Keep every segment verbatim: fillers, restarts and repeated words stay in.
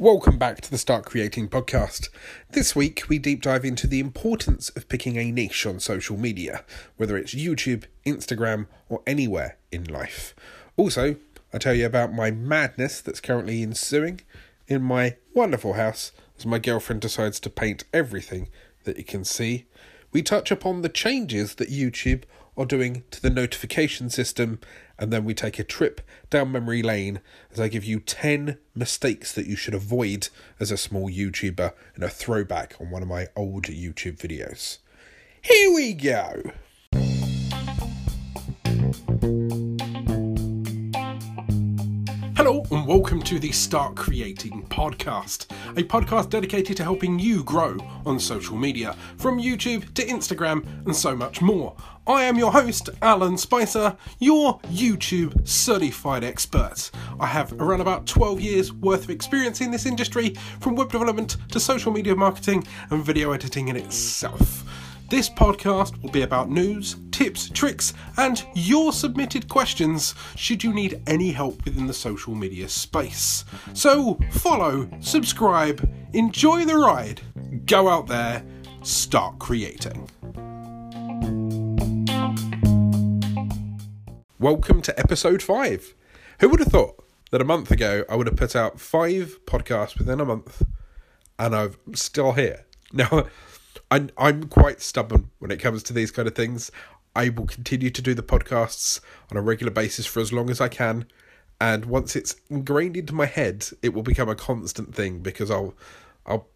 Welcome back to the Start Creating Podcast. This week, we deep dive into the importance of picking a niche on social media, whether it's YouTube, Instagram, or anywhere in life. Also, I tell you about my madness that's currently ensuing in my wonderful house as my girlfriend decides to paint everything that you can see. We touch upon the changes that YouTube are doing to the notification system, and then we take a trip down memory lane as I give you ten mistakes that you should avoid as a small YouTuber and a throwback on one of my old YouTube videos. Here we go! Hello and welcome to the Start Creating Podcast, a podcast dedicated to helping you grow on social media, from YouTube to Instagram and so much more. I am your host, Alan Spicer, your YouTube certified expert. I have around about twelve years worth of experience in this industry, from web development to social media marketing and video editing in itself. This podcast will be about news, tips, tricks, and your submitted questions should you need any help within the social media space. So follow, subscribe, enjoy the ride, go out there, start creating. Welcome to episode five. Who would have thought that a month ago I would have put out five podcasts within a month, and I'm still here. Now, I'm, I'm quite stubborn when it comes to these kind of things. I will continue to do the podcasts on a regular basis for as long as I can. And once it's ingrained into my head, it will become a constant thing because I'll, I'll,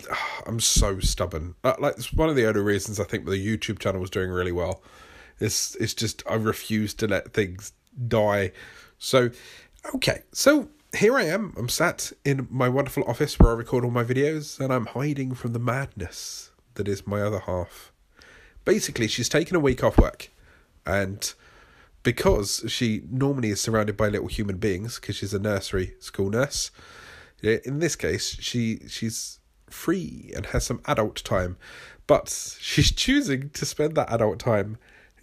I'm so stubborn. Like, it's one of the only reasons I think the YouTube channel was doing really well. It's, it's just, I refuse to let things die. So, okay. So here I am. I'm sat in my wonderful office where I record all my videos, and I'm hiding from the madness that is my other half. Basically, she's taken a week off work, and because she normally is surrounded by little human beings, because she's a nursery school nurse, in this case, she she's free and has some adult time, but she's choosing to spend that adult time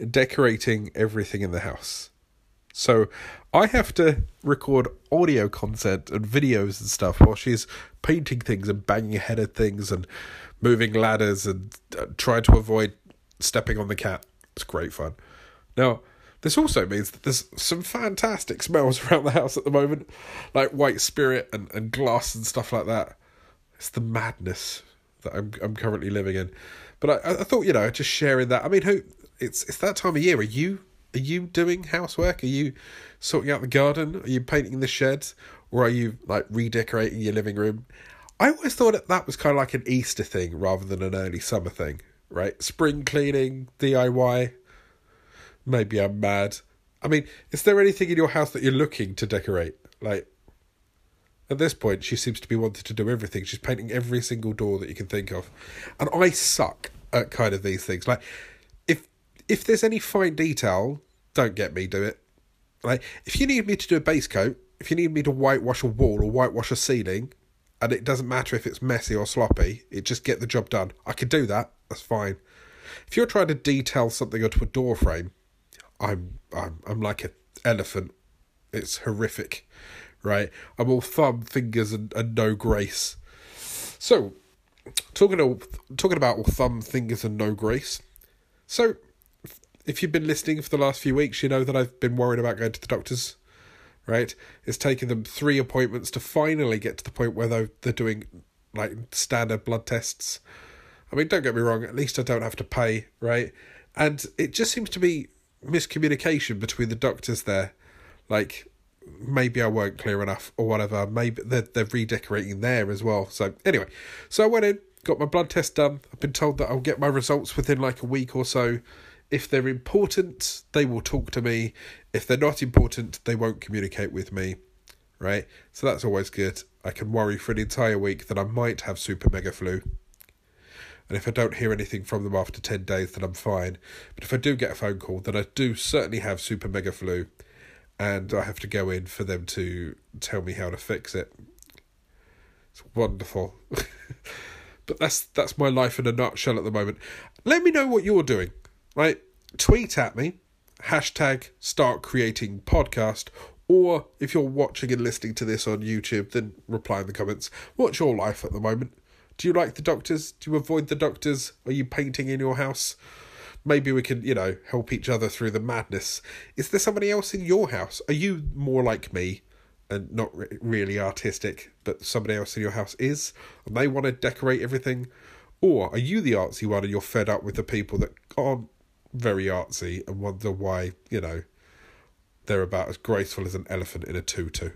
decorating everything in the house. So I have to record audio content and videos and stuff while she's painting things and banging her head at things and moving ladders and uh, trying to avoid stepping on the cat. It's great fun. Now, this also means that there's some fantastic smells around the house at the moment, like white spirit and, and glass and stuff like that. It's the madness that I'm I'm currently living in. But I, I thought, you know, just sharing that. I mean, who? It's it's that time of year. Are you Are you doing housework? Are you sorting out the garden? Are you painting the shed? Or are you like redecorating your living room? I always thought that, that was kind of like an Easter thing rather than an early summer thing, right? Spring cleaning, D I Y. Maybe I'm mad. I mean, is there anything in your house that you're looking to decorate? Like, at this point, she seems to be wanting to do everything. She's painting every single door that you can think of. And I suck at kind of these things. Like, if there's any fine detail, don't get me do it. Like, if you need me to do a base coat, if you need me to whitewash a wall or whitewash a ceiling, and it doesn't matter if it's messy or sloppy, it just get the job done. I can do that. That's fine. If you're trying to detail something onto a door frame, I'm I'm I'm like an elephant. It's horrific, right? I'm all thumb, fingers, and, and no grace. So, talking all, talking about all thumb, fingers, and no grace. So, if you've been listening for the last few weeks, you know that I've been worried about going to the doctors, right? It's taken them three appointments to finally get to the point where they're, they're doing, like, standard blood tests. I mean, don't get me wrong, at least I don't have to pay, right? And it just seems to be miscommunication between the doctors there. Like, maybe I weren't clear enough or whatever. Maybe they're, they're redecorating there as well. So, anyway, so I went in, got my blood test done. I've been told that I'll get my results within, like, a week or so. If they're important, they will talk to me. If they're not important, they won't communicate with me, right? So that's always good. I can worry for an entire week that I might have super mega flu. And if I don't hear anything from them after ten days, then I'm fine. But if I do get a phone call, then I do certainly have super mega flu. And I have to go in for them to tell me how to fix it. It's wonderful. But that's that's my life in a nutshell at the moment. Let me know what you're doing. Right, tweet at me, hashtag Start Creating Podcast, Or if you're watching and listening to this on YouTube, then reply in the comments. What's your life at the moment? Do you like the doctors? Do you avoid the doctors? Are you painting in your house? Maybe we can, you know, help each other through the madness. Is there somebody else in your house? Are you more like me and not re- really artistic, but somebody else in your house is, and they want to decorate everything? Or are you the artsy one and you're fed up with the people that aren't very artsy and wonder why, you know, they're about as graceful as an elephant in a tutu?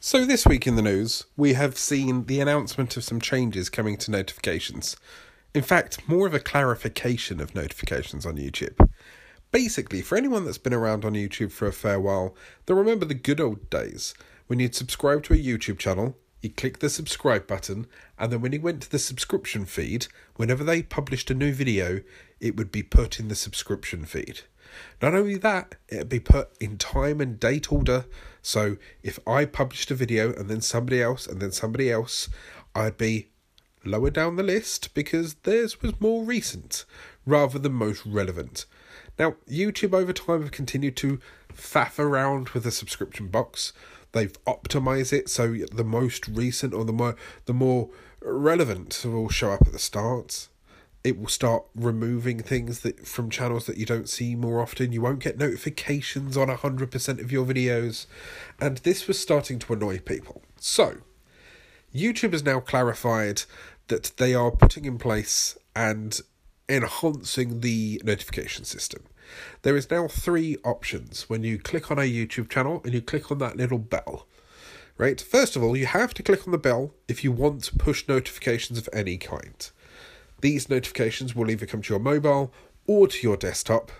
So this week in the news, we have seen the announcement of some changes coming to notifications. In fact, more of a clarification of notifications on YouTube. Basically, for anyone that's been around on YouTube for a fair while, they'll remember the good old days when you'd subscribe to a YouTube channel, you click the subscribe button, and then when you went to the subscription feed, whenever they published a new video, it would be put in the subscription feed. Not only that, it would be put in time and date order. So if I published a video and then somebody else and then somebody else, I'd be lower down the list because theirs was more recent rather than most relevant. Now, YouTube over time have continued to faff around with the subscription box. They've optimised it so the most recent or the more, the more relevant will show up at the start. It will start removing things that from channels that you don't see more often. You won't get notifications on one hundred percent of your videos. And this was starting to annoy people. So, YouTube has now clarified that they are putting in place and enhancing the notification system. There is now three options when you click on a YouTube channel and you click on that little bell. Right? First of all, you have to click on the bell if you want push notifications of any kind. These notifications will either come to your mobile or to your desktop,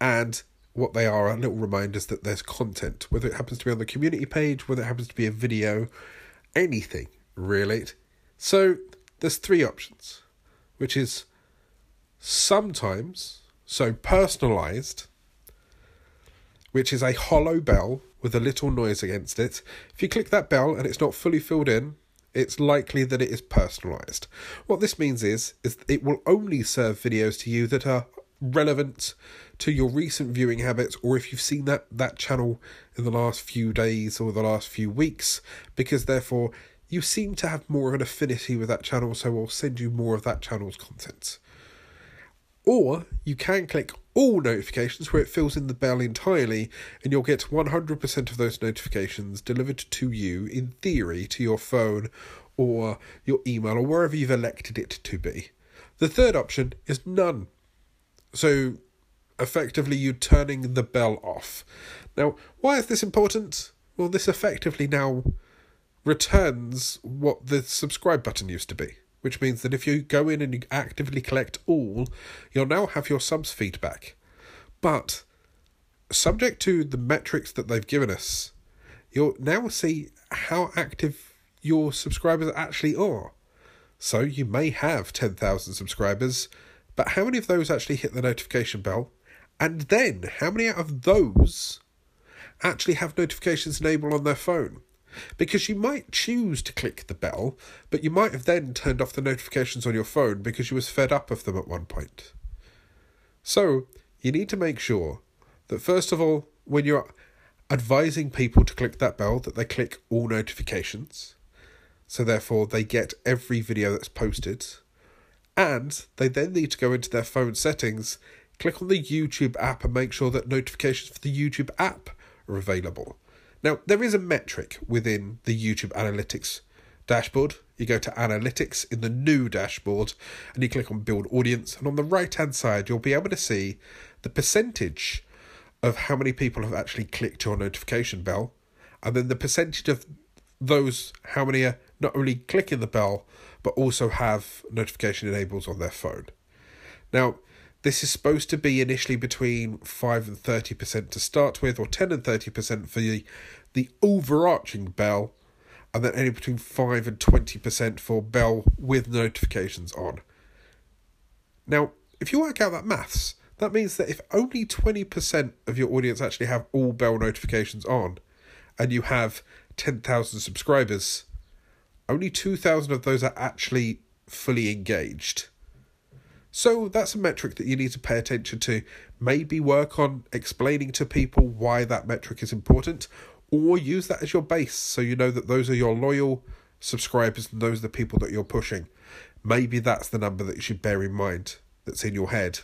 and what they are are little reminders that there's content, whether it happens to be on the community page, whether it happens to be a video, anything really. So there's three options, which is sometimes, so personalised, which is a hollow bell with a little noise against it. If you click that bell and it's not fully filled in, it's likely that it is personalised. What this means is, is it will only serve videos to you that are relevant to your recent viewing habits, or if you've seen that, that channel in the last few days or the last few weeks, because therefore you seem to have more of an affinity with that channel, so we'll send you more of that channel's content. Or you can click all notifications where it fills in the bell entirely and you'll get one hundred percent of those notifications delivered to you, in theory, to your phone or your email or wherever you've elected it to be. The third option is none. So effectively you're turning the bell off. Now, why is this important? Well, this effectively now returns what the subscribe button used to be, which means that if you go in and you actively collect all, you'll now have your subs feedback. But subject to the metrics that they've given us, you'll now see how active your subscribers actually are. So you may have ten thousand subscribers, but how many of those actually hit the notification bell? And then how many out of those actually have notifications enabled on their phone? Because you might choose to click the bell, but you might have then turned off the notifications on your phone because you was fed up of them at one point. So you need to make sure that, first of all, when you're advising people to click that bell, that they click all notifications. So therefore they get every video that's posted. And they then need to go into their phone settings, click on the YouTube app and make sure that notifications for the YouTube app are available. Now, there is a metric within the YouTube analytics dashboard. You go to analytics in the new dashboard and you click on build audience. And on the right hand side, you'll be able to see the percentage of how many people have actually clicked your notification bell. And then the percentage of those, how many are not only clicking the bell, but also have notification enables on their phone. Now, this is supposed to be initially between five and thirty percent to start with, or ten and thirty percent for the, the overarching bell, and then only between five and twenty percent for bell with notifications on. Now, if you work out that maths, that means that if only twenty percent of your audience actually have all bell notifications on, and you have ten thousand subscribers, only two thousand of those are actually fully engaged. So that's a metric that you need to pay attention to. Maybe work on explaining to people why that metric is important, or use that as your base so you know that those are your loyal subscribers and those are the people that you're pushing. Maybe that's the number that you should bear in mind that's in your head,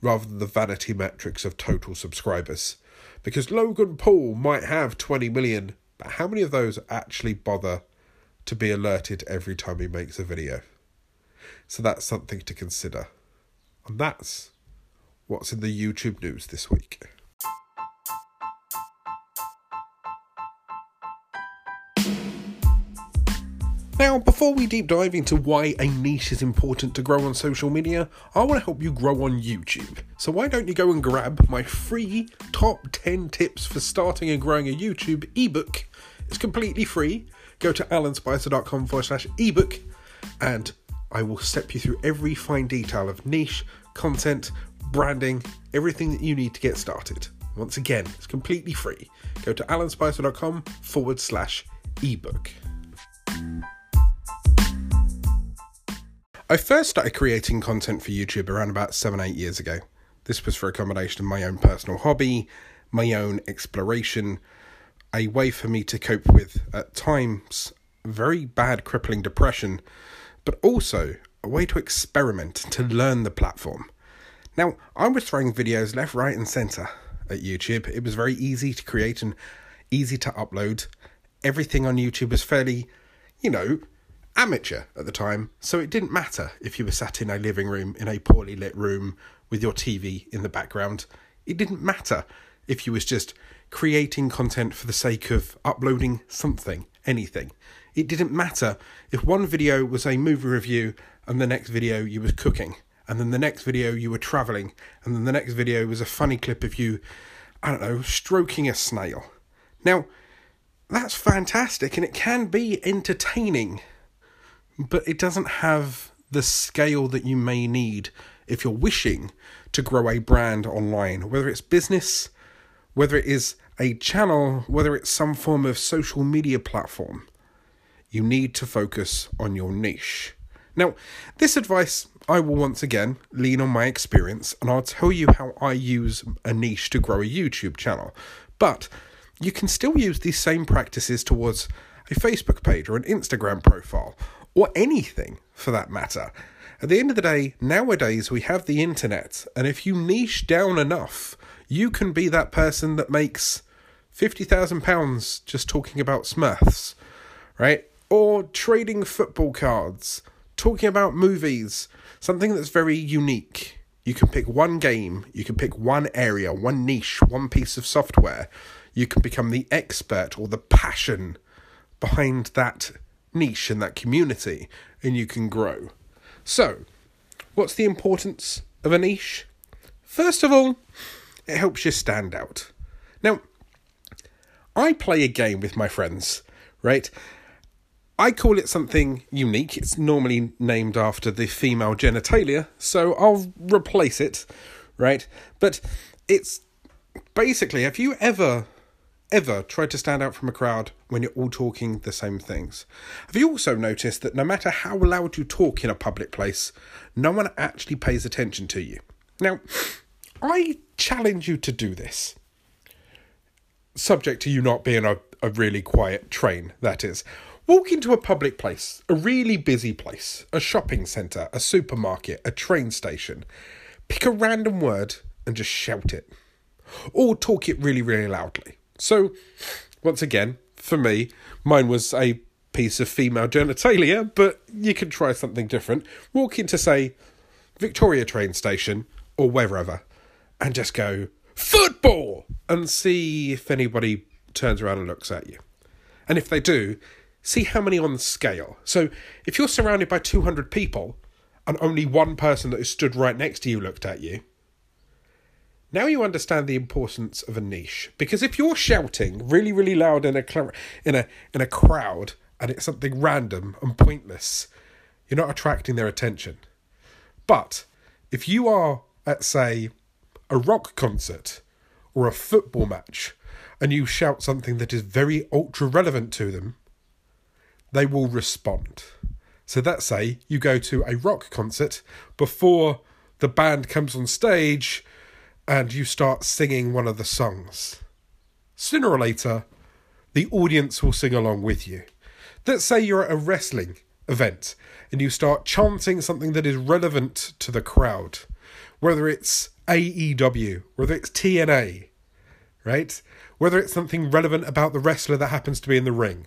rather than the vanity metrics of total subscribers. Because Logan Paul might have twenty million, but how many of those actually bother to be alerted every time he makes a video? So that's something to consider. And that's what's in the YouTube news this week. Now, before we deep dive into why a niche is important to grow on social media, I want to help you grow on YouTube. So why don't you go and grab my free top ten tips for starting and growing a YouTube ebook. It's completely free. Go to alanspicer.com forward slash ebook and I will step you through every fine detail of niche, content, branding, everything that you need to get started. Once again, it's completely free. Go to alanspicer.com forward slash ebook. I first started creating content for YouTube around about seven, eight years ago. This was for a combination of my own personal hobby, my own exploration, a way for me to cope with, at times, very bad crippling depression, but also a way to experiment, to learn the platform. Now, I was throwing videos left, right and centre at YouTube. It was very easy to create and easy to upload. Everything on YouTube was fairly, you know, amateur at the time, so it didn't matter if you were sat in a living room in a poorly lit room with your T V in the background. It didn't matter if you was just creating content for the sake of uploading something, anything. It didn't matter if one video was a movie review and the next video you was cooking, and then the next video you were traveling, and then the next video was a funny clip of you, I don't know, stroking a snail. Now, that's fantastic and it can be entertaining, but it doesn't have the scale that you may need if you're wishing to grow a brand online, whether it's business, whether it is a channel, whether it's some form of social media platform. You need to focus on your niche. Now, this advice, I will once again lean on my experience and I'll tell you how I use a niche to grow a YouTube channel. But you can still use these same practices towards a Facebook page or an Instagram profile, or anything for that matter. At the end of the day, nowadays we have the internet, and if you niche down enough, you can be that person that makes fifty thousand pounds just talking about Smurfs, right? Or trading football cards, talking about movies, something that's very unique. You can pick one game, you can pick one area, one niche, one piece of software. You can become the expert or the passion behind that niche and that community, and you can grow. So, what's the importance of a niche? First of all, it helps you stand out. Now, I play a game with my friends, right? I call it something unique. It's normally named after the female genitalia, so I'll replace it, right? But it's basically, have you ever ever tried to stand out from a crowd when you're all talking the same things? Have you also noticed that no matter how loud you talk in a public place, no one actually pays attention to you? Now, I challenge you to do this, subject to you not being a, a really quiet train, that is. Walk into a public place, a really busy place, a shopping centre, a supermarket, a train station. Pick a random word and just shout it. Or talk it really, really loudly. So, once again, for me, mine was a piece of female genitalia, but you can try something different. Walk into, say, Victoria train station or wherever and just go, football! And see if anybody turns around and looks at you. And if they do, see how many on the scale. So, if you're surrounded by two hundred people and only one person that has stood right next to you looked at you, now you understand the importance of a niche, because if you're shouting really, really loud in a cl- in a in a crowd and it's something random and pointless, you're not attracting their attention. But if you are at, say, a rock concert or a football match and you shout something that is very ultra relevant to them, they will respond. So that's, say, you go to a rock concert before the band comes on stage and you start singing one of the songs. Sooner or later, the audience will sing along with you. Let's say you're at a wrestling event and you start chanting something that is relevant to the crowd, whether it's A E W, whether it's T N A, right? Whether it's something relevant about the wrestler that happens to be in the ring.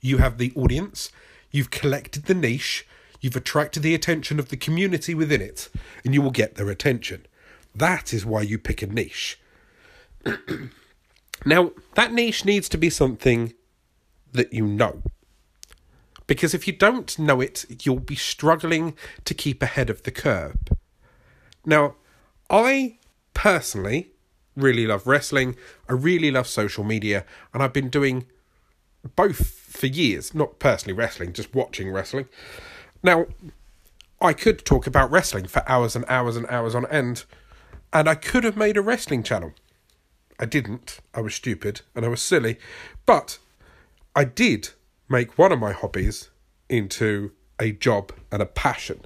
You have the audience, you've collected the niche, you've attracted the attention of the community within it, and you will get their attention. That is why you pick a niche. Now, that niche needs to be something that you know. Because if you don't know it, you'll be struggling to keep ahead of the curve. Now, I personally really love wrestling. I really love social media. And I've been doing both for years. Not personally wrestling, just watching wrestling. Now, I could talk about wrestling for hours and hours and hours on end. And I could have made a wrestling channel. I didn't. I was stupid and I was silly. But I did make one of my hobbies into a job and a passion.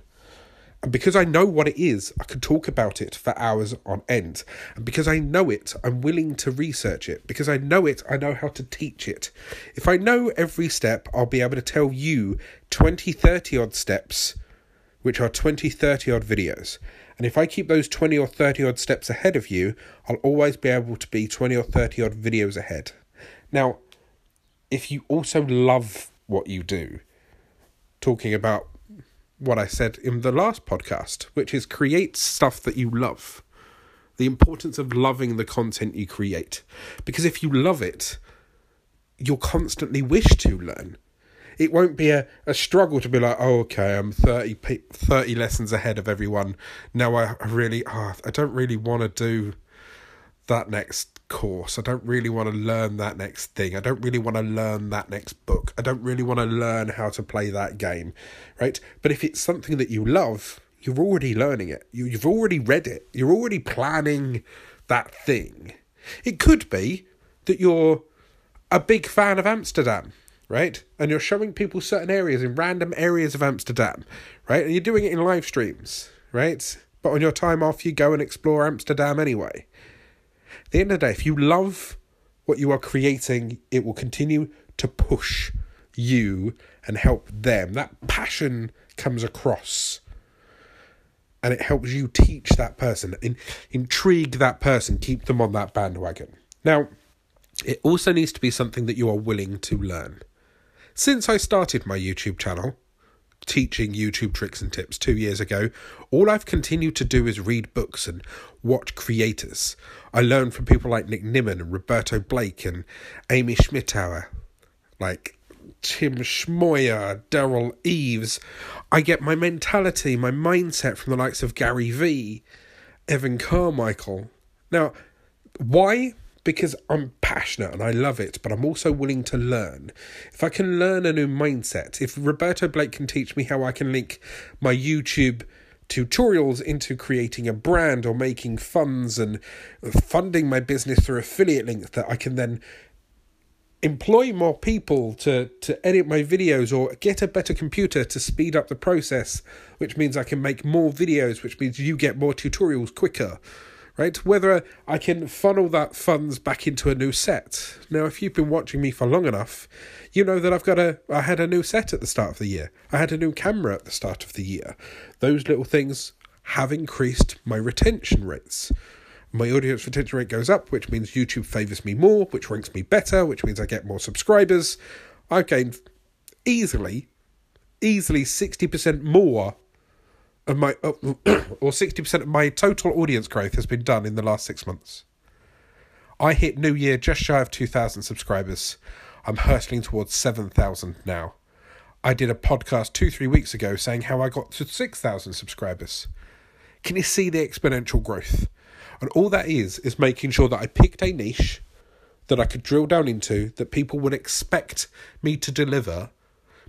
And because I know what it is, I could talk about it for hours on end. And because I know it, I'm willing to research it. Because I know it, I know how to teach it. If I know every step, I'll be able to tell you twenty, thirty odd steps, which are twenty, thirty odd videos. And if I keep those twenty or thirty odd steps ahead of you, I'll always be able to be twenty or thirty odd videos ahead. Now, if you also love what you do, talking about what I said in the last podcast, which is create stuff that you love. The importance of loving the content you create. Because if you love it, you'll constantly wish to learn. It won't be a, a struggle to be like, oh, okay, I'm thirty, thirty lessons ahead of everyone. Now I really, oh, I don't really want to do that next course. I don't really want to learn that next thing. I don't really want to learn that next book. I don't really want to learn how to play that game, right? But if it's something that you love, you're already learning it. You, you've already read it. You're already planning that thing. It could be that you're a big fan of Amsterdam, right? And you're showing people certain areas in random areas of Amsterdam, right? And you're doing it in live streams, right? But on your time off, you go and explore Amsterdam anyway. At the end of the day, if you love what you are creating, it will continue to push you and help them. That passion comes across and it helps you teach that person, in, intrigue that person, keep them on that bandwagon. Now, it also needs to be something that you are willing to learn. Since I started my YouTube channel, teaching YouTube tricks and tips two years ago, all I've continued to do is read books and watch creators. I learned from people like Nick Nimmin and Roberto Blake and Amy Schmittauer, like Tim Schmoyer, Daryl Eves. I get my mentality, my mindset from the likes of Gary V, Evan Carmichael. Now, why? Because I'm passionate and I love it, but I'm also willing to learn. If I can learn a new mindset, if Roberto Blake can teach me how I can link my YouTube tutorials into creating a brand or making funds and funding my business through affiliate links that I can then employ more people to, to edit my videos or get a better computer to speed up the process, which means I can make more videos, which means you get more tutorials quicker. Right? Whether I can funnel that funds back into a new set. Now, if you've been watching me for long enough, you know that I've got a, I had a new set at the start of the year. I had a new camera at the start of the year. Those little things have increased my retention rates. My audience retention rate goes up, which means YouTube favors me more, which ranks me better, which means I get more subscribers. I've gained easily, easily sixty percent more of my uh, or sixty percent of my total audience growth has been done in the last six months. I hit New Year just shy of two thousand subscribers. I'm hurtling towards seven thousand now. I did a podcast two, three weeks ago saying how I got to six thousand subscribers. Can you see the exponential growth? And all that is, is making sure that I picked a niche that I could drill down into, that people would expect me to deliver.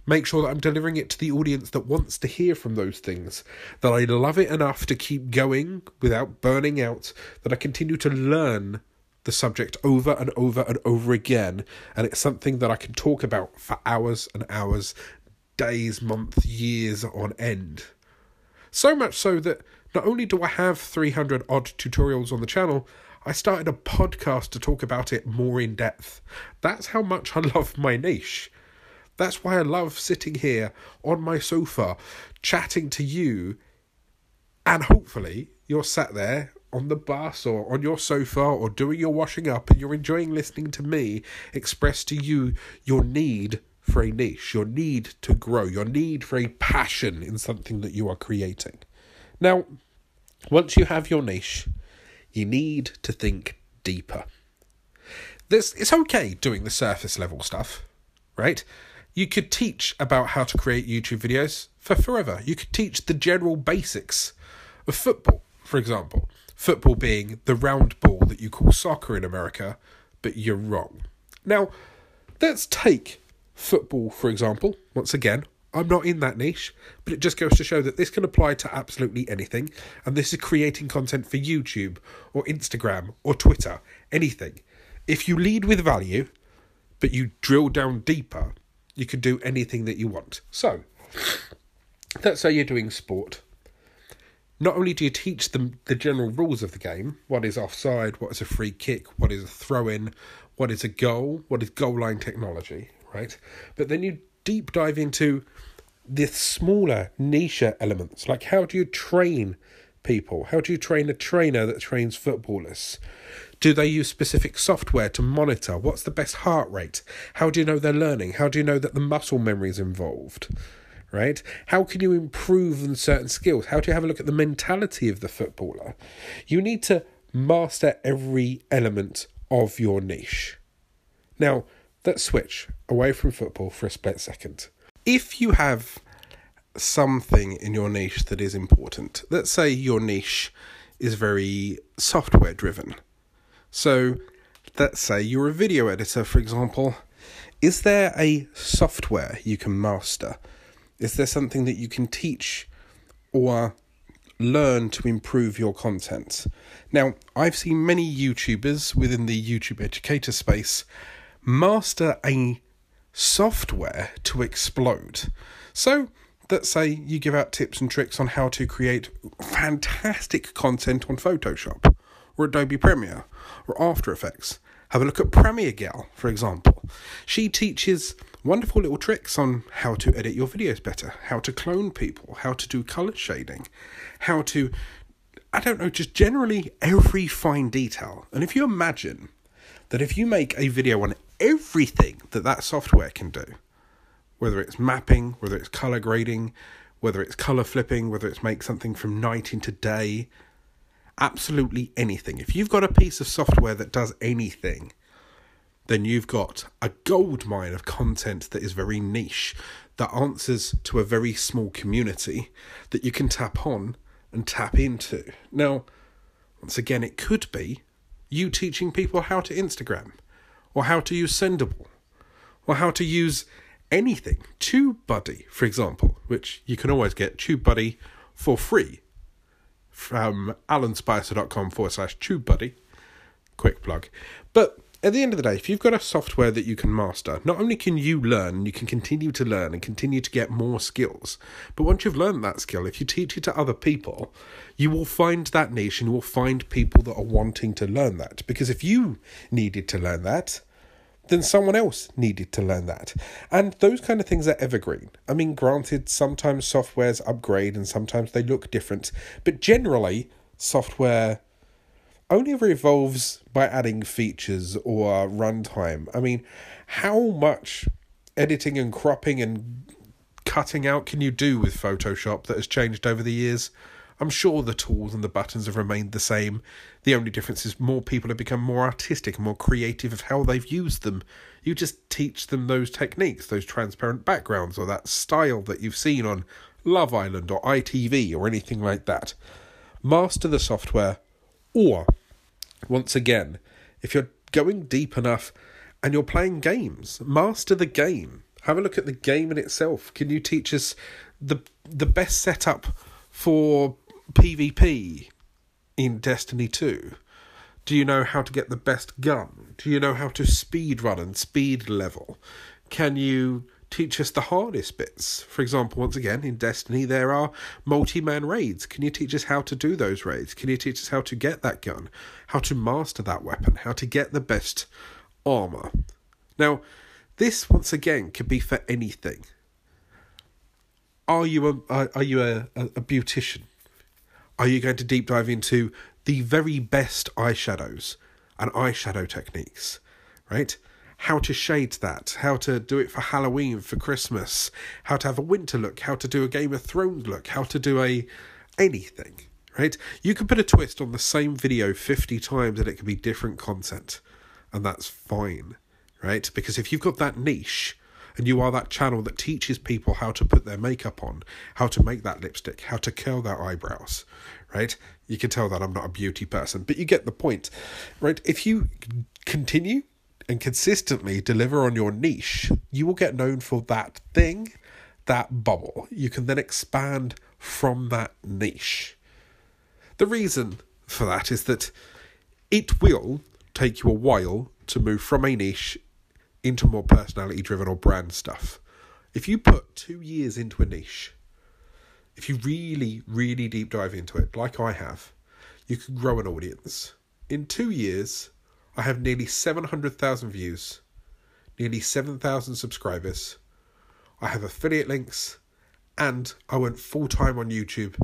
Make sure that I'm delivering it to the audience that wants to hear from those things, that I love it enough to keep going without burning out, that I continue to learn the subject over and over and over again, and it's something that I can talk about for hours and hours, days, months, years on end. So much so that Not only do I have three hundred odd tutorials on the channel, I started a podcast to talk about it more in depth. That's how much I love my niche. That's why I love sitting here on my sofa, chatting to you, and hopefully you're sat there on the bus or on your sofa or doing your washing up and you're enjoying listening to me express to you your need for a niche, your need to grow, your need for a passion in something that you are creating. Now, once you have your niche, you need to think deeper. This, it's okay doing the surface level stuff, right? You could teach about how to create YouTube videos for forever. You could teach the general basics of football, for example. Football being the round ball that you call soccer in America, but you're wrong. Now, let's take football, for example. Once again, I'm not in that niche, but it just goes to show that this can apply to absolutely anything. And this is creating content for YouTube or Instagram or Twitter, anything. If you lead with value, but you drill down deeper, you can do anything that you want. So, let's say you're doing sport. Not only do you teach them the general rules of the game, what is offside, what is a free kick, what is a throw-in, what is a goal, what is goal line technology, right? But then you deep dive into the smaller niche elements, like how do you train people? How do you train a trainer that trains footballers? Do they use specific software to monitor? What's the best heart rate? How do you know they're learning? How do you know that the muscle memory is involved, right? How can you improve on certain skills? How do you have a look at the mentality of the footballer? You need to master every element of your niche. Now, let's switch away from football for a split second. If you have something in your niche that is important, let's say your niche is very software driven. So let's say you're a video editor, for example. Is there a software you can master? Is there something that you can teach or learn to improve your content? Now, I've seen many YouTubers within the YouTube educator space master a software to explode. So let's say you give out tips and tricks on how to create fantastic content on Photoshop or Adobe Premiere or After Effects. Have a look at Premiere Gal, for example. She teaches wonderful little tricks on how to edit your videos better, how to clone people, how to do color shading, how to, I don't know, just generally every fine detail. And if you imagine that if you make a video on everything that that software can do, whether it's mapping, whether it's color grading, whether it's color flipping, whether it's make something from night into day, absolutely anything. If you've got a piece of software that does anything, then you've got a gold mine of content that is very niche, that answers to a very small community that you can tap on and tap into. Now, once again, it could be you teaching people how to Instagram or how to use Sendable or how to use anything. TubeBuddy, for example, which you can always get TubeBuddy for free from alan spicer dot com forward slash TubeBuddy. Quick plug. But at the end of the day, if you've got a software that you can master, not only can you learn, you can continue to learn and continue to get more skills. But once you've learned that skill, if you teach it to other people, you will find that niche and you will find people that are wanting to learn that. Because if you needed to learn that, then someone else needed to learn that. And those kind of things are evergreen. I mean, granted, sometimes softwares upgrade and sometimes they look different, but generally software only ever evolves by adding features or runtime. I mean, how much editing and cropping and cutting out can you do with Photoshop that has changed over the years? I'm sure the tools and the buttons have remained the same. The only difference is more people have become more artistic and more creative of how they've used them. You just teach them those techniques, those transparent backgrounds, or that style that you've seen on Love Island or I T V or anything like that. Master the software, or, once again, if you're going deep enough and you're playing games, master the game. Have a look at the game in itself. Can you teach us the the best setup for PvP in Destiny two? Do you know how to get the best gun? Do you know how to speed run and speed level? Can you teach us the hardest bits. For example, once again, in Destiny, there are multi-man raids. Can you teach us how to do those raids? Can you teach us how to get that gun? How to master that weapon? How to get the best armor? Now, this, once again, could be for anything. Are you a, are you a, a, a beautician? Are you going to deep dive into the very best eyeshadows and eyeshadow techniques, right? How to shade that, how to do it for Halloween, for Christmas, how to have a winter look, how to do a Game of Thrones look, how to do a anything, right? You can put a twist on the same video fifty times and it can be different content, and that's fine, right? Because if you've got that niche and you are that channel that teaches people how to put their makeup on, how to make that lipstick, how to curl their eyebrows, right? You can tell that I'm not a beauty person, but you get the point, right? If you continue and consistently deliver on your niche, you will get known for that thing, that bubble. You can then expand from that niche. The reason for that is that it will take you a while to move from a niche into more personality-driven or brand stuff. If you put two years into a niche, if you really, really deep dive into it, like I have, you can grow an audience. In two years... I have nearly seven hundred thousand views, nearly seven thousand subscribers, I have affiliate links, and I went full-time on YouTube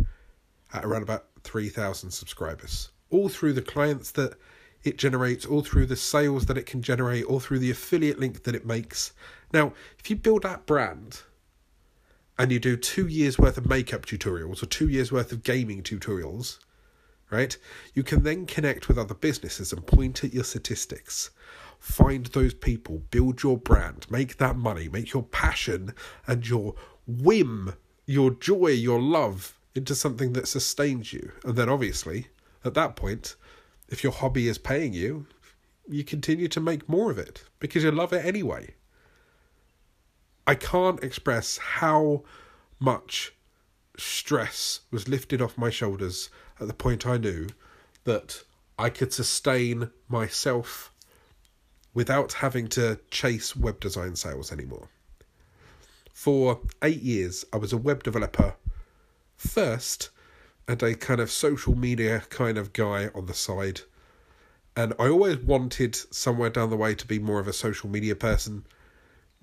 at around about three thousand subscribers. All through the clients that it generates, all through the sales that it can generate, all through the affiliate link that it makes. Now, if you build that brand and you do two years' worth of makeup tutorials or two years' worth of gaming tutorials, right? You can then connect with other businesses and point at your statistics. Find those people, build your brand, make that money, make your passion and your whim, your joy, your love into something that sustains you. And then obviously, at that point, if your hobby is paying you, you continue to make more of it because you love it anyway. I can't express how much stress was lifted off my shoulders at the point I knew that I could sustain myself without having to chase web design sales anymore. For eight years, I was a web developer first and a kind of social media kind of guy on the side. And I always wanted somewhere down the way to be more of a social media person.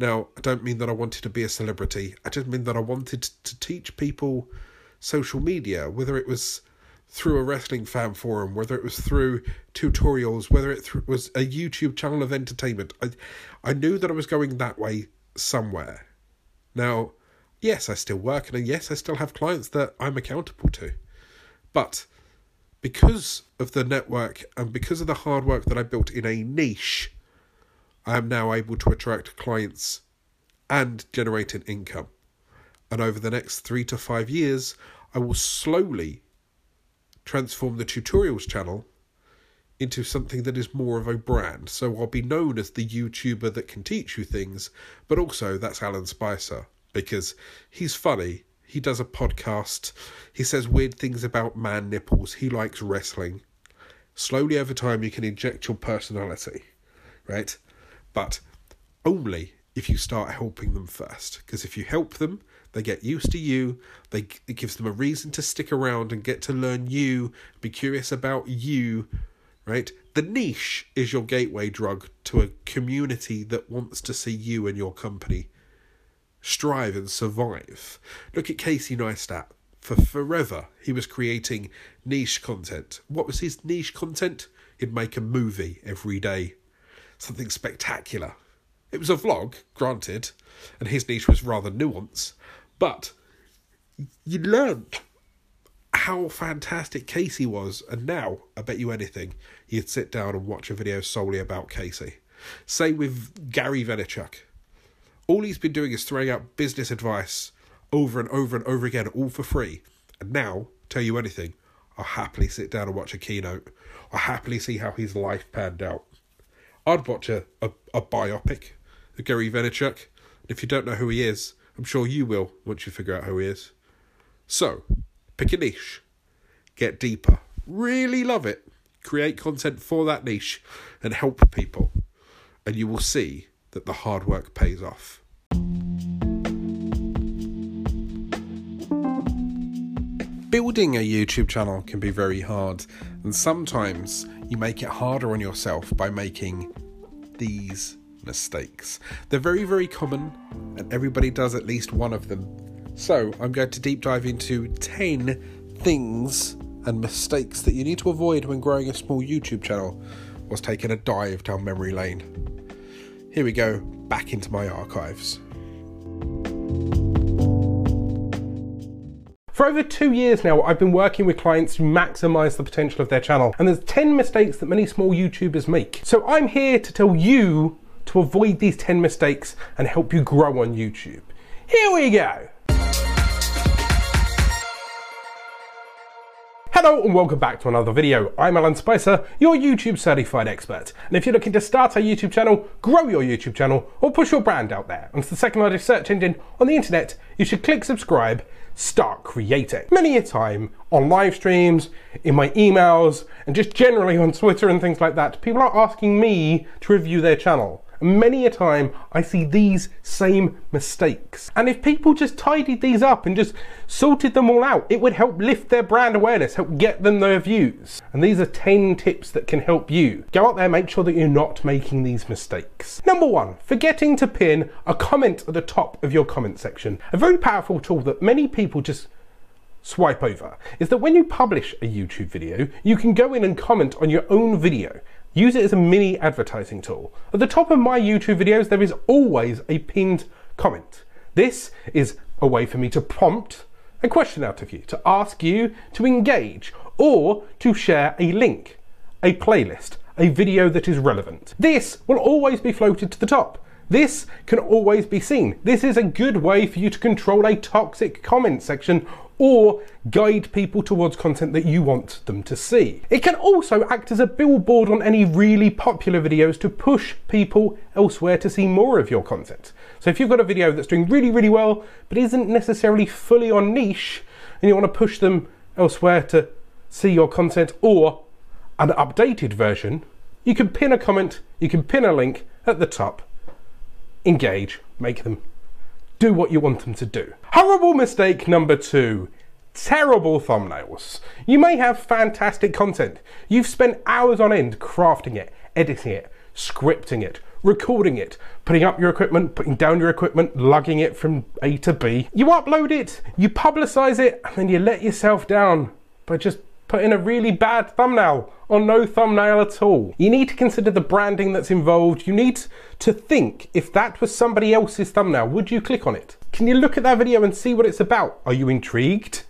Now, I don't mean that I wanted to be a celebrity. I just mean that I wanted to teach people social media, whether it was through a wrestling fan forum, whether it was through tutorials, whether it th- was a YouTube channel of entertainment. I, I knew that I was going that way somewhere. Now, yes, I still work, and yes, I still have clients that I'm accountable to. But because of the network and because of the hard work that I built in a niche, I am now able to attract clients and generate an income. And over the next three to five years, I will slowly transform the tutorials channel into something that is more of a brand. So I'll be known as the YouTuber that can teach you things, but also that's Alan Spicer because he's funny. He does a podcast. He says weird things about man nipples. He likes wrestling. Slowly over time, you can inject your personality, right? But only if you start helping them first, because if you help them, they get used to you, they, it gives them a reason to stick around and get to learn you, be curious about you, right? The niche is your gateway drug to a community that wants to see you and your company strive and survive. Look at Casey Neistat. For forever, he was creating niche content. What was his niche content? He'd make a movie every day, something spectacular. It was a vlog, granted, and his niche was rather nuanced, but you learned how fantastic Casey was, and now, I bet you anything, you'd sit down and watch a video solely about Casey. Same with Gary Vaynerchuk. All he's been doing is throwing out business advice over and over and over again, all for free. And now, tell you anything, I'll happily sit down and watch a keynote. I'll happily see how his life panned out. I'd watch a, a, a biopic of Gary Vaynerchuk. If you don't know who he is, I'm sure you will once you figure out who he is. So, pick a niche. Get deeper. Really love it. Create content for that niche and help people. And you will see that the hard work pays off. Building a YouTube channel can be very hard, and sometimes you make it harder on yourself by making these mistakes. They're very, very common, and everybody does at least one of them. So I'm going to deep dive into ten things and mistakes that you need to avoid when growing a small YouTube channel. Was taking a dive down memory lane. Here we go, back into my archives. For over two years now, I've been working with clients to maximize the potential of their channel, and there's ten mistakes that many small YouTubers make. So I'm here to tell you to avoid these ten mistakes and help you grow on YouTube. Here we go. Hello and welcome back to another video. I'm Alan Spicer, your YouTube certified expert. And if you're looking to start a YouTube channel, grow your YouTube channel, or push your brand out there onto the second largest search engine on the internet, you should click subscribe, start creating. Many a time on live streams, in my emails, and just generally on Twitter and things like that, people are asking me to review their channel. And many a time I see these same mistakes. And if people just tidied these up and just sorted them all out, it would help lift their brand awareness, help get them their views. And these are ten tips that can help you. Go out there, make sure that you're not making these mistakes. Number one, forgetting to pin a comment at the top of your comment section. A very powerful tool that many people just swipe over is that when you publish a YouTube video, you can go in and comment on your own video. Use it as a mini advertising tool. At the top of my YouTube videos, there is always a pinned comment. This is a way for me to prompt a question out of you, to ask you to engage, or to share a link, a playlist, a video that is relevant. This will always be floated to the top. This can always be seen. This is a good way for you to control a toxic comment section or guide people towards content that you want them to see. It can also act as a billboard on any really popular videos to push people elsewhere to see more of your content. So if you've got a video that's doing really, really well, but isn't necessarily fully on niche, and you want to push them elsewhere to see your content or an updated version, you can pin a comment, you can pin a link at the top, engage, make them do what you want them to do. Horrible mistake number two, terrible thumbnails. You may have fantastic content. You've spent hours on end crafting it, editing it, scripting it, recording it, putting up your equipment, putting down your equipment, lugging it from A to B. You upload it, you publicize it, and then you let yourself down by just putting a really bad thumbnail or no thumbnail at all. You need to consider the branding that's involved. You need to think, if that was somebody else's thumbnail, would you click on it? Can you look at that video and see what it's about? Are you intrigued?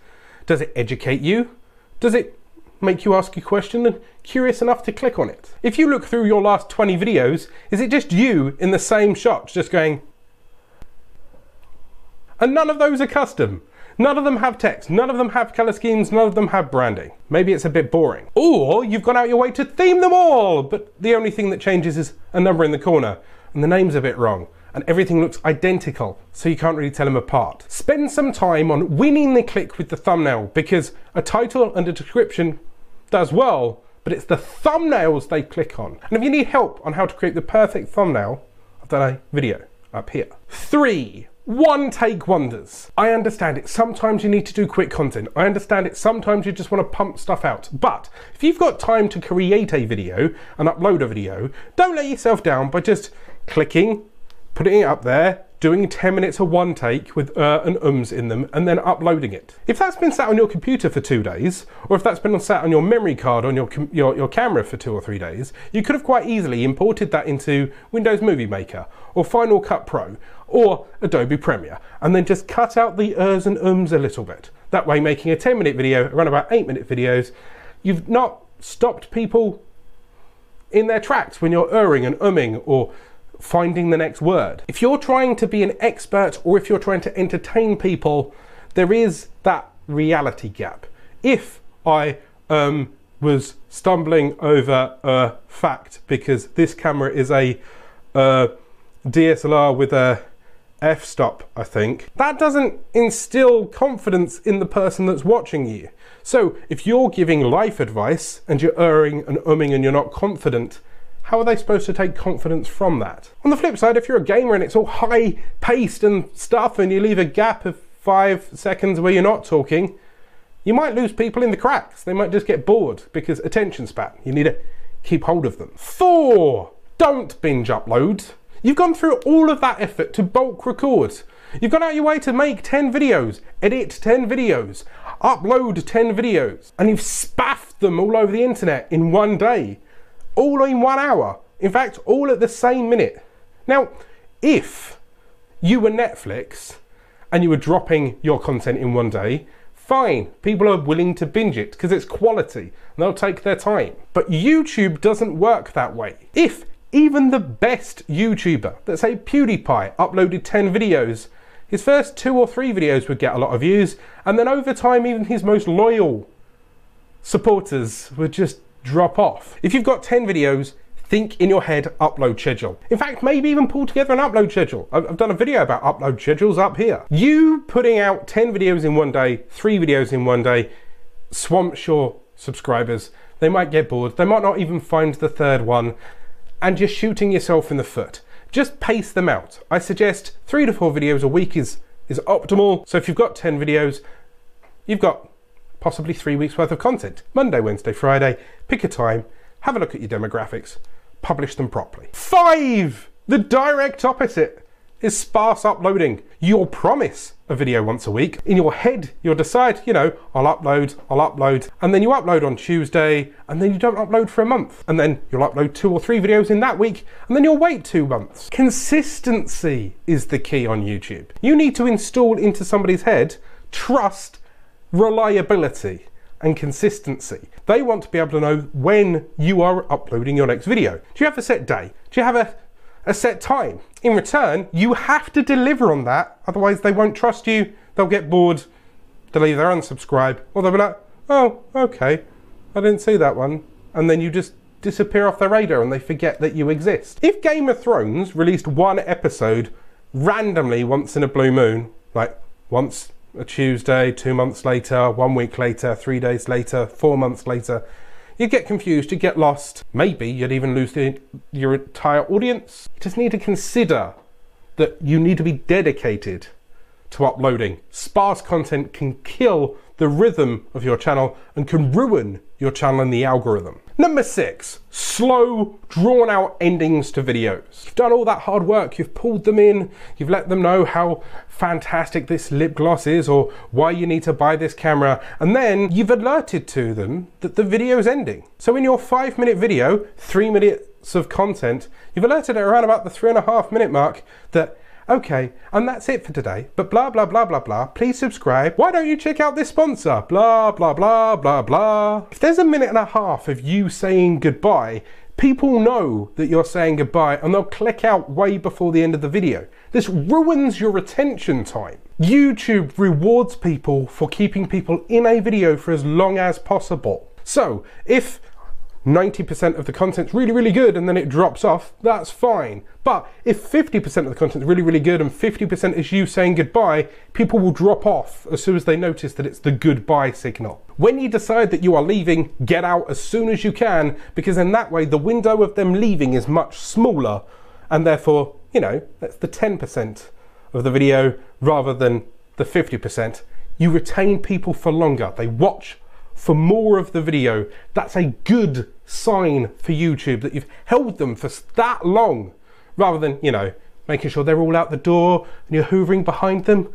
Does it educate you? Does it make you ask a question and curious enough to click on it? If you look through your last twenty videos, is it just you in the same shot, just going, and none of those are custom? None of them have text, none of them have color schemes, none of them have branding. Maybe it's a bit boring. Or you've gone out your way to theme them all, but the only thing that changes is a number in the corner, and the name's a bit wrong, and everything looks identical, so you can't really tell them apart. Spend some time on winning the click with the thumbnail, because a title and a description does well, but it's the thumbnails they click on. And if you need help on how to create the perfect thumbnail, I've done a video up here. Three. One take wonders. I understand it. Sometimes you need to do quick content. I understand it. Sometimes you just want to pump stuff out. But if you've got time to create a video and upload a video, don't let yourself down by just clicking, putting it up there, doing ten minutes of one take with uh and ums in them, and then uploading it. If that's been sat on your computer for two days, or if that's been sat on your memory card on your, your, your camera for two or three days, you could have quite easily imported that into Windows Movie Maker, or Final Cut Pro, or Adobe Premiere, and then just cut out the ers and ums a little bit. That way, making a ten minute video, around about eight minute videos, you've not stopped people in their tracks when you're erring and umming, or finding the next word. If you're trying to be an expert, or if you're trying to entertain people, there is that reality gap. If I um, was stumbling over a fact because this camera is a uh, D S L R with a f-stop, I think, that doesn't instill confidence in the person that's watching you. So if you're giving life advice and you're erring and umming and you're not confident, how are they supposed to take confidence from that? On the flip side, if you're a gamer and it's all high paced and stuff and you leave a gap of five seconds where you're not talking, you might lose people in the cracks. They might just get bored because attention span. You need to keep hold of them. Four, don't binge upload. You've gone through all of that effort to bulk record. You've gone out your way to make ten videos, edit ten videos, upload ten videos, and you've spaffed them all over the internet in one day, all in one hour. In fact, all at the same minute. Now, if you were Netflix and you were dropping your content in one day, fine, people are willing to binge it because it's quality and they'll take their time. But YouTube doesn't work that way. If even the best YouTuber, let's say PewDiePie, uploaded ten videos, his first two or three videos would get a lot of views, and then over time even his most loyal supporters would just drop off. If you've got ten videos, think in your head upload schedule. In fact, maybe even pull together an upload schedule. I've done a video about upload schedules up here. You putting out ten videos in one day, three videos in one day, swamps your subscribers. They might get bored. They might not even find the third one, and you're shooting yourself in the foot. Just pace them out. I suggest three to four videos a week is, is optimal. So if you've got ten videos, you've got possibly three weeks worth of content. Monday, Wednesday, Friday, pick a time, have a look at your demographics, publish them properly. Five, the direct opposite is sparse uploading. You'll promise a video once a week. In your head, you'll decide, you know, I'll upload, I'll upload, and then you upload on Tuesday, and then you don't upload for a month, and then you'll upload two or three videos in that week, and then you'll wait two months. Consistency is the key on YouTube. You need to install into somebody's head trust, reliability, and consistency. They want to be able to know when you are uploading your next video. Do you have a set day? Do you have a, a set time? In return, you have to deliver on that, otherwise they won't trust you, they'll get bored, they'll either unsubscribe, or they'll be like, oh, okay, I didn't see that one. And then you just disappear off their radar and they forget that you exist. If Game of Thrones released one episode randomly once in a blue moon, like once a Tuesday, two months later, one week later, three days later, four months later, you'd get confused, you'd get lost. Maybe you'd even lose the, your entire audience. You just need to consider that you need to be dedicated to uploading. Sparse content can kill the rhythm of your channel and can ruin your channel and the algorithm. Number six, slow, drawn out endings to videos. You've done all that hard work, you've pulled them in, you've let them know how fantastic this lip gloss is or why you need to buy this camera, and then you've alerted to them that the video's ending. So in your five minute video, three minutes of content, you've alerted it around about the three and a half minute mark that, okay, and that's it for today, but blah, blah, blah, blah, blah, please subscribe. Why don't you check out this sponsor? Blah, blah, blah, blah, blah. If there's a minute and a half of you saying goodbye, people know that you're saying goodbye and they'll click out way before the end of the video. This ruins your attention time. YouTube rewards people for keeping people in a video for as long as possible. So if ninety percent of the content's really, really good and then it drops off, that's fine. But if fifty percent of the content's really, really good and fifty percent is you saying goodbye, people will drop off as soon as they notice that it's the goodbye signal. When you decide that you are leaving, get out as soon as you can, because in that way, the window of them leaving is much smaller, and therefore, you know, that's the ten percent of the video rather than the fifty percent. You retain people for longer. They watch for more of the video. That's a good sign for YouTube that you've held them for that long, rather than, you know, making sure they're all out the door and you're hoovering behind them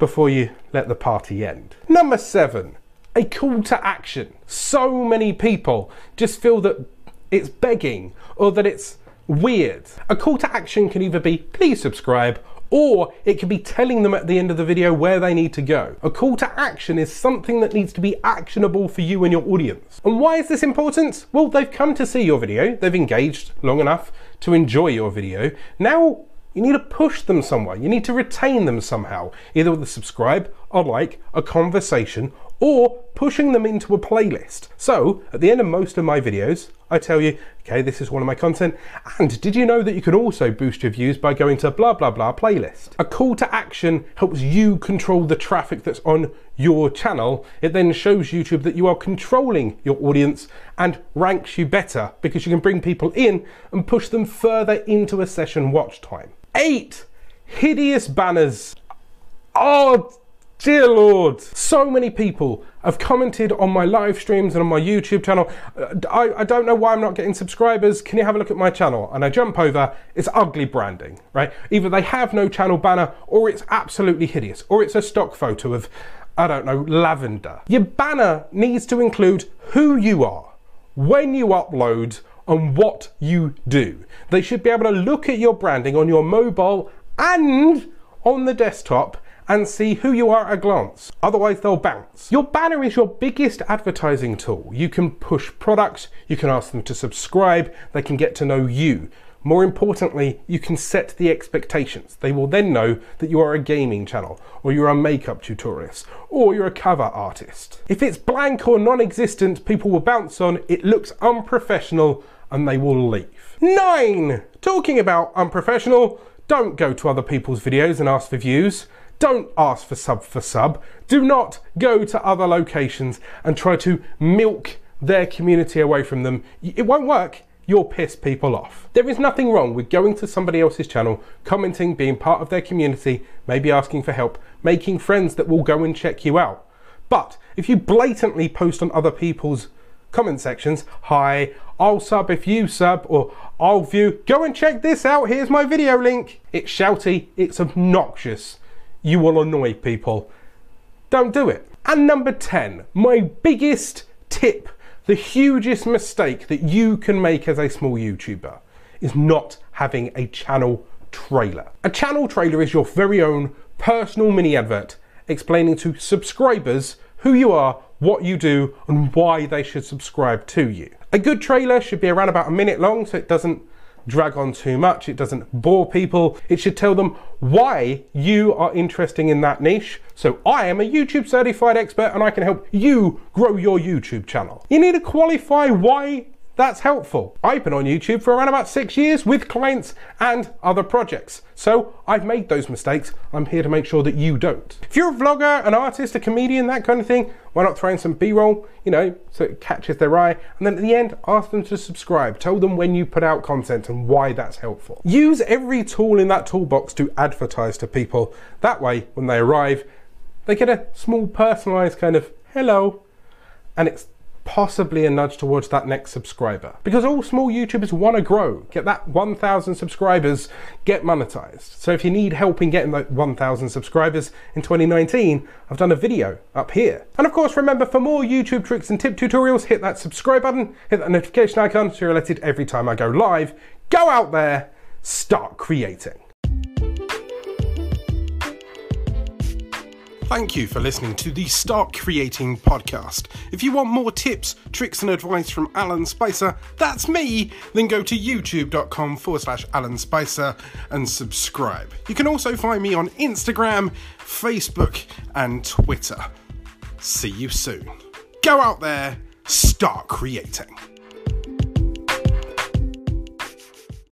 before you let the party end. Number seven, a call to action. So many people just feel that it's begging or that it's weird. A call to action can either be please subscribe, or it could be telling them at the end of the video where they need to go. A call to action is something that needs to be actionable for you and your audience. And why is this important? Well, they've come to see your video, they've engaged long enough to enjoy your video. Now you need to push them somewhere, you need to retain them somehow, either with a subscribe, a like, a conversation, or pushing them into a playlist. So at the end of most of my videos, I tell you, okay, this is one of my content, and did you know that you can also boost your views by going to blah, blah, blah playlist? A call to action helps you control the traffic that's on your channel. It then shows YouTube that you are controlling your audience and ranks you better because you can bring people in and push them further into a session watch time. Eight, hideous banners. Oh, Dear Lord, so many people have commented on my live streams and on my YouTube channel. I, I don't know why I'm not getting subscribers. Can you have a look at my channel? And I jump over, it's ugly branding, right? Either they have no channel banner or it's absolutely hideous, or it's a stock photo of, I don't know, lavender. Your banner needs to include who you are, when you upload, and what you do. They should be able to look at your branding on your mobile and on the desktop and see who you are at a glance. Otherwise they'll bounce. Your banner is your biggest advertising tool. You can push products, you can ask them to subscribe, they can get to know you. More importantly, you can set the expectations. They will then know that you are a gaming channel, or you're a makeup tutorialist, or you're a cover artist. If it's blank or non-existent, people will bounce on, it looks unprofessional, and they will leave. Nine, talking about unprofessional, don't go to other people's videos and ask for views. Don't ask for sub for sub. Do not go to other locations and try to milk their community away from them. It won't work. You'll piss people off. There is nothing wrong with going to somebody else's channel, commenting, being part of their community, maybe asking for help, making friends that will go and check you out. But if you blatantly post on other people's comment sections, hi, I'll sub if you sub, or I'll view, go and check this out, here's my video link. It's shouty, it's obnoxious. You will annoy people. Don't do it. And number ten, my biggest tip, the hugest mistake that you can make as a small YouTuber is not having a channel trailer. A channel trailer is your very own personal mini advert explaining to subscribers who you are, what you do, and why they should subscribe to you. A good trailer should be around about a minute long, so it doesn't drag on too much, it doesn't bore people. It should tell them why you are interesting in that niche. So I am a YouTube certified expert and I can help you grow your YouTube channel. You need to qualify why that's helpful. I've been on YouTube for around about six years with clients and other projects. So I've made those mistakes. I'm here to make sure that you don't. If you're a vlogger, an artist, a comedian, that kind of thing, why not throw in some B-roll, you know, so it catches their eye. And then at the end, ask them to subscribe. Tell them when you put out content and why that's helpful. Use every tool in that toolbox to advertise to people. That way, when they arrive, they get a small personalized kind of hello, and it's possibly a nudge towards that next subscriber. Because all small YouTubers want to grow, get that one thousand subscribers, get monetized. So if you need help in getting that one thousand subscribers in twenty nineteen, I've done a video up here. And of course, remember, for more YouTube tricks and tip tutorials, hit that subscribe button, hit that notification icon so you're alerted every time I go live. Go out there, start creating. Thank you for listening to the Start Creating Podcast. If you want more tips, tricks and advice from Alan Spicer, that's me, then go to youtube.com forward slash Alan Spicer and subscribe. You can also find me on Instagram, Facebook and Twitter. See you soon. Go out there, start creating.